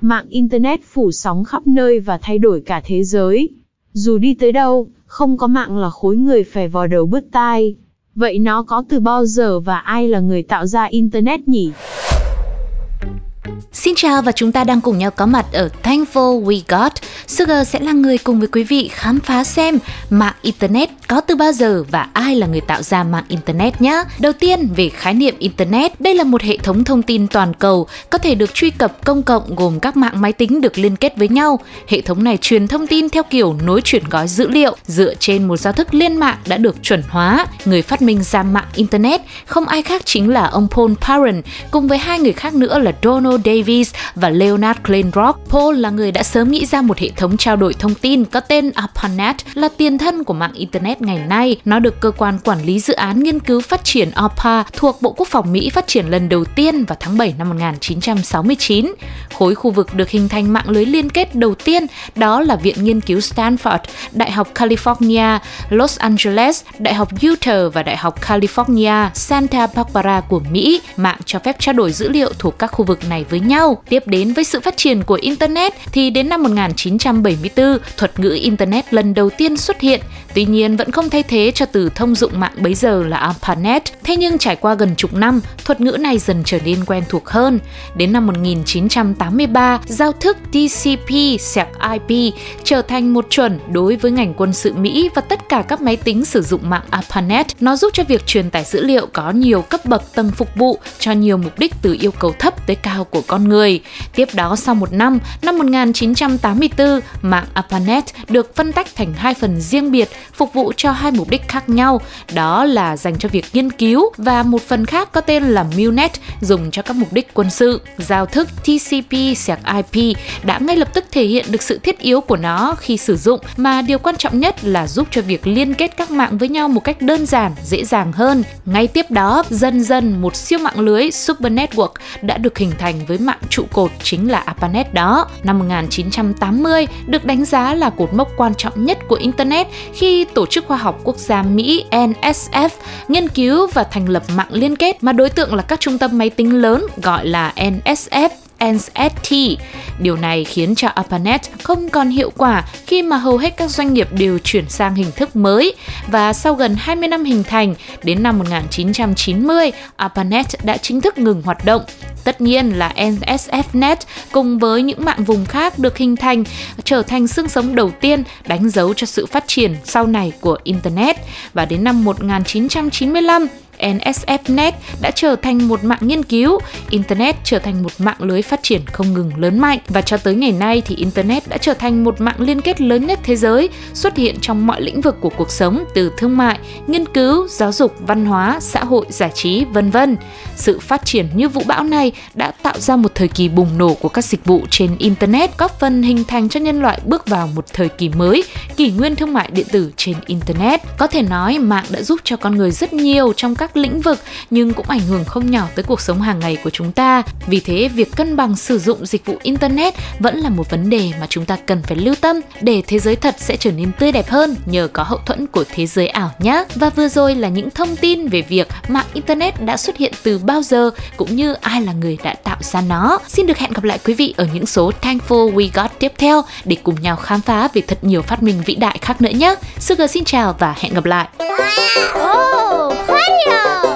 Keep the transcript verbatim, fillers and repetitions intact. Mạng Internet phủ sóng khắp nơi và thay đổi cả thế giới. Dù đi tới đâu, không có mạng là khối người phải vò đầu bứt tai. Vậy nó có từ bao giờ và ai là người tạo ra Internet nhỉ? Xin chào và chúng ta đang cùng nhau có mặt ở Thankful We Got. Sugar sẽ là người cùng với quý vị khám phá xem mạng Internet có từ bao giờ và ai là người tạo ra mạng Internet nhé. Đầu tiên về khái niệm Internet, đây là một hệ thống thông tin toàn cầu có thể được truy cập công cộng gồm các mạng máy tính được liên kết với nhau. Hệ thống này truyền thông tin theo kiểu nối chuyển gói dữ liệu dựa trên một giao thức liên mạng đã được chuẩn hóa. Người phát minh ra mạng Internet không ai khác chính là ông Paul Baran cùng với hai người khác nữa là Donald Davies và Leonard Kleinrock. Paul là người đã sớm nghĩ ra một hệ thống trao đổi thông tin có tên ARPANET, là tiền thân của mạng Internet ngày nay. Nó được cơ quan quản lý dự án nghiên cứu phát triển a rờ pê a thuộc Bộ Quốc phòng Mỹ phát triển lần đầu tiên vào tháng bảy năm một nghìn chín trăm sáu mươi chín. Khối khu vực được hình thành mạng lưới liên kết đầu tiên đó là Viện Nghiên cứu Stanford, Đại học California, Los Angeles, Đại học Utah và Đại học California, Santa Barbara của Mỹ. Mạng cho phép trao đổi dữ liệu thuộc các khu vực này với nhau. Tiếp đến với sự phát triển của Internet thì đến năm một nghìn chín trăm bảy mươi tư, thuật ngữ Internet lần đầu tiên xuất hiện, tuy nhiên vẫn không thay thế cho từ thông dụng mạng bấy giờ là ARPANET. Thế nhưng trải qua gần chục năm, thuật ngữ này dần trở nên quen thuộc hơn. Đến năm một nghìn chín trăm tám mươi ba, giao thức T C P slash I P trở thành một chuẩn đối với ngành quân sự Mỹ và tất cả các máy tính sử dụng mạng ARPANET. Nó giúp cho việc truyền tải dữ liệu có nhiều cấp bậc tầng phục vụ cho nhiều mục đích từ yêu cầu thấp tới cao của con người. Tiếp đó sau một năm, năm một nghìn chín trăm tám mươi tư, mạng ARPANET được phân tách thành hai phần riêng biệt phục vụ cho hai mục đích khác nhau, đó là dành cho việc nghiên cứu và một phần khác có tên là MILNET dùng cho các mục đích quân sự. Giao thức T C P slash I P đã ngay lập tức thể hiện được sự thiết yếu của nó khi sử dụng, mà điều quan trọng nhất là giúp cho việc liên kết các mạng với nhau một cách đơn giản, dễ dàng hơn. Ngay tiếp đó, dần dần một siêu mạng lưới Super Network đã được hình thành với mạng trụ cột chính là ARPANET đó. Năm một nghìn chín trăm tám mươi được đánh giá là cột mốc quan trọng nhất của Internet khi Tổ chức Khoa học Quốc gia Mỹ N S F nghiên cứu và thành lập mạng liên kết mà đối tượng là các trung tâm máy tính lớn gọi là N S F N S F N S F N E T. Điều này khiến cho ARPANET không còn hiệu quả khi mà hầu hết các doanh nghiệp đều chuyển sang hình thức mới, và sau gần hai mươi năm hình thành, đến năm một nghìn chín trăm chín mươi, ARPANET đã chính thức ngừng hoạt động. Tất nhiên là N S F N E T cùng với những mạng vùng khác được hình thành trở thành xương sống đầu tiên đánh dấu cho sự phát triển sau này của Internet, và đến năm một nghìn chín trăm chín mươi lăm, N S F N E T đã trở thành một mạng nghiên cứu, Internet trở thành một mạng lưới phát triển không ngừng lớn mạnh, và cho tới ngày nay thì Internet đã trở thành một mạng liên kết lớn nhất thế giới, xuất hiện trong mọi lĩnh vực của cuộc sống từ thương mại, nghiên cứu, giáo dục, văn hóa, xã hội, giải trí, vân vân. Sự phát triển như vũ bão này đã tạo ra một thời kỳ bùng nổ của các dịch vụ trên Internet, góp phần hình thành cho nhân loại bước vào một thời kỳ mới, kỷ nguyên thương mại điện tử trên Internet. Có thể nói mạng đã giúp cho con người rất nhiều trong các các lĩnh vực nhưng cũng ảnh hưởng không nhỏ tới cuộc sống hàng ngày của chúng ta. Vì thế, việc cân bằng sử dụng dịch vụ Internet vẫn là một vấn đề mà chúng ta cần phải lưu tâm để thế giới thật sẽ trở nên tươi đẹp hơn nhờ có hậu thuẫn của thế giới ảo nhé. Và vừa rồi là những thông tin về việc mạng Internet đã xuất hiện từ bao giờ cũng như ai là người đã tạo ra nó. Xin được hẹn gặp lại quý vị ở những số Thankful We Got tiếp theo để cùng nhau khám phá về thật nhiều phát minh vĩ đại khác nữa nhé. Sugar xin chào và hẹn gặp lại. Wow. Oh,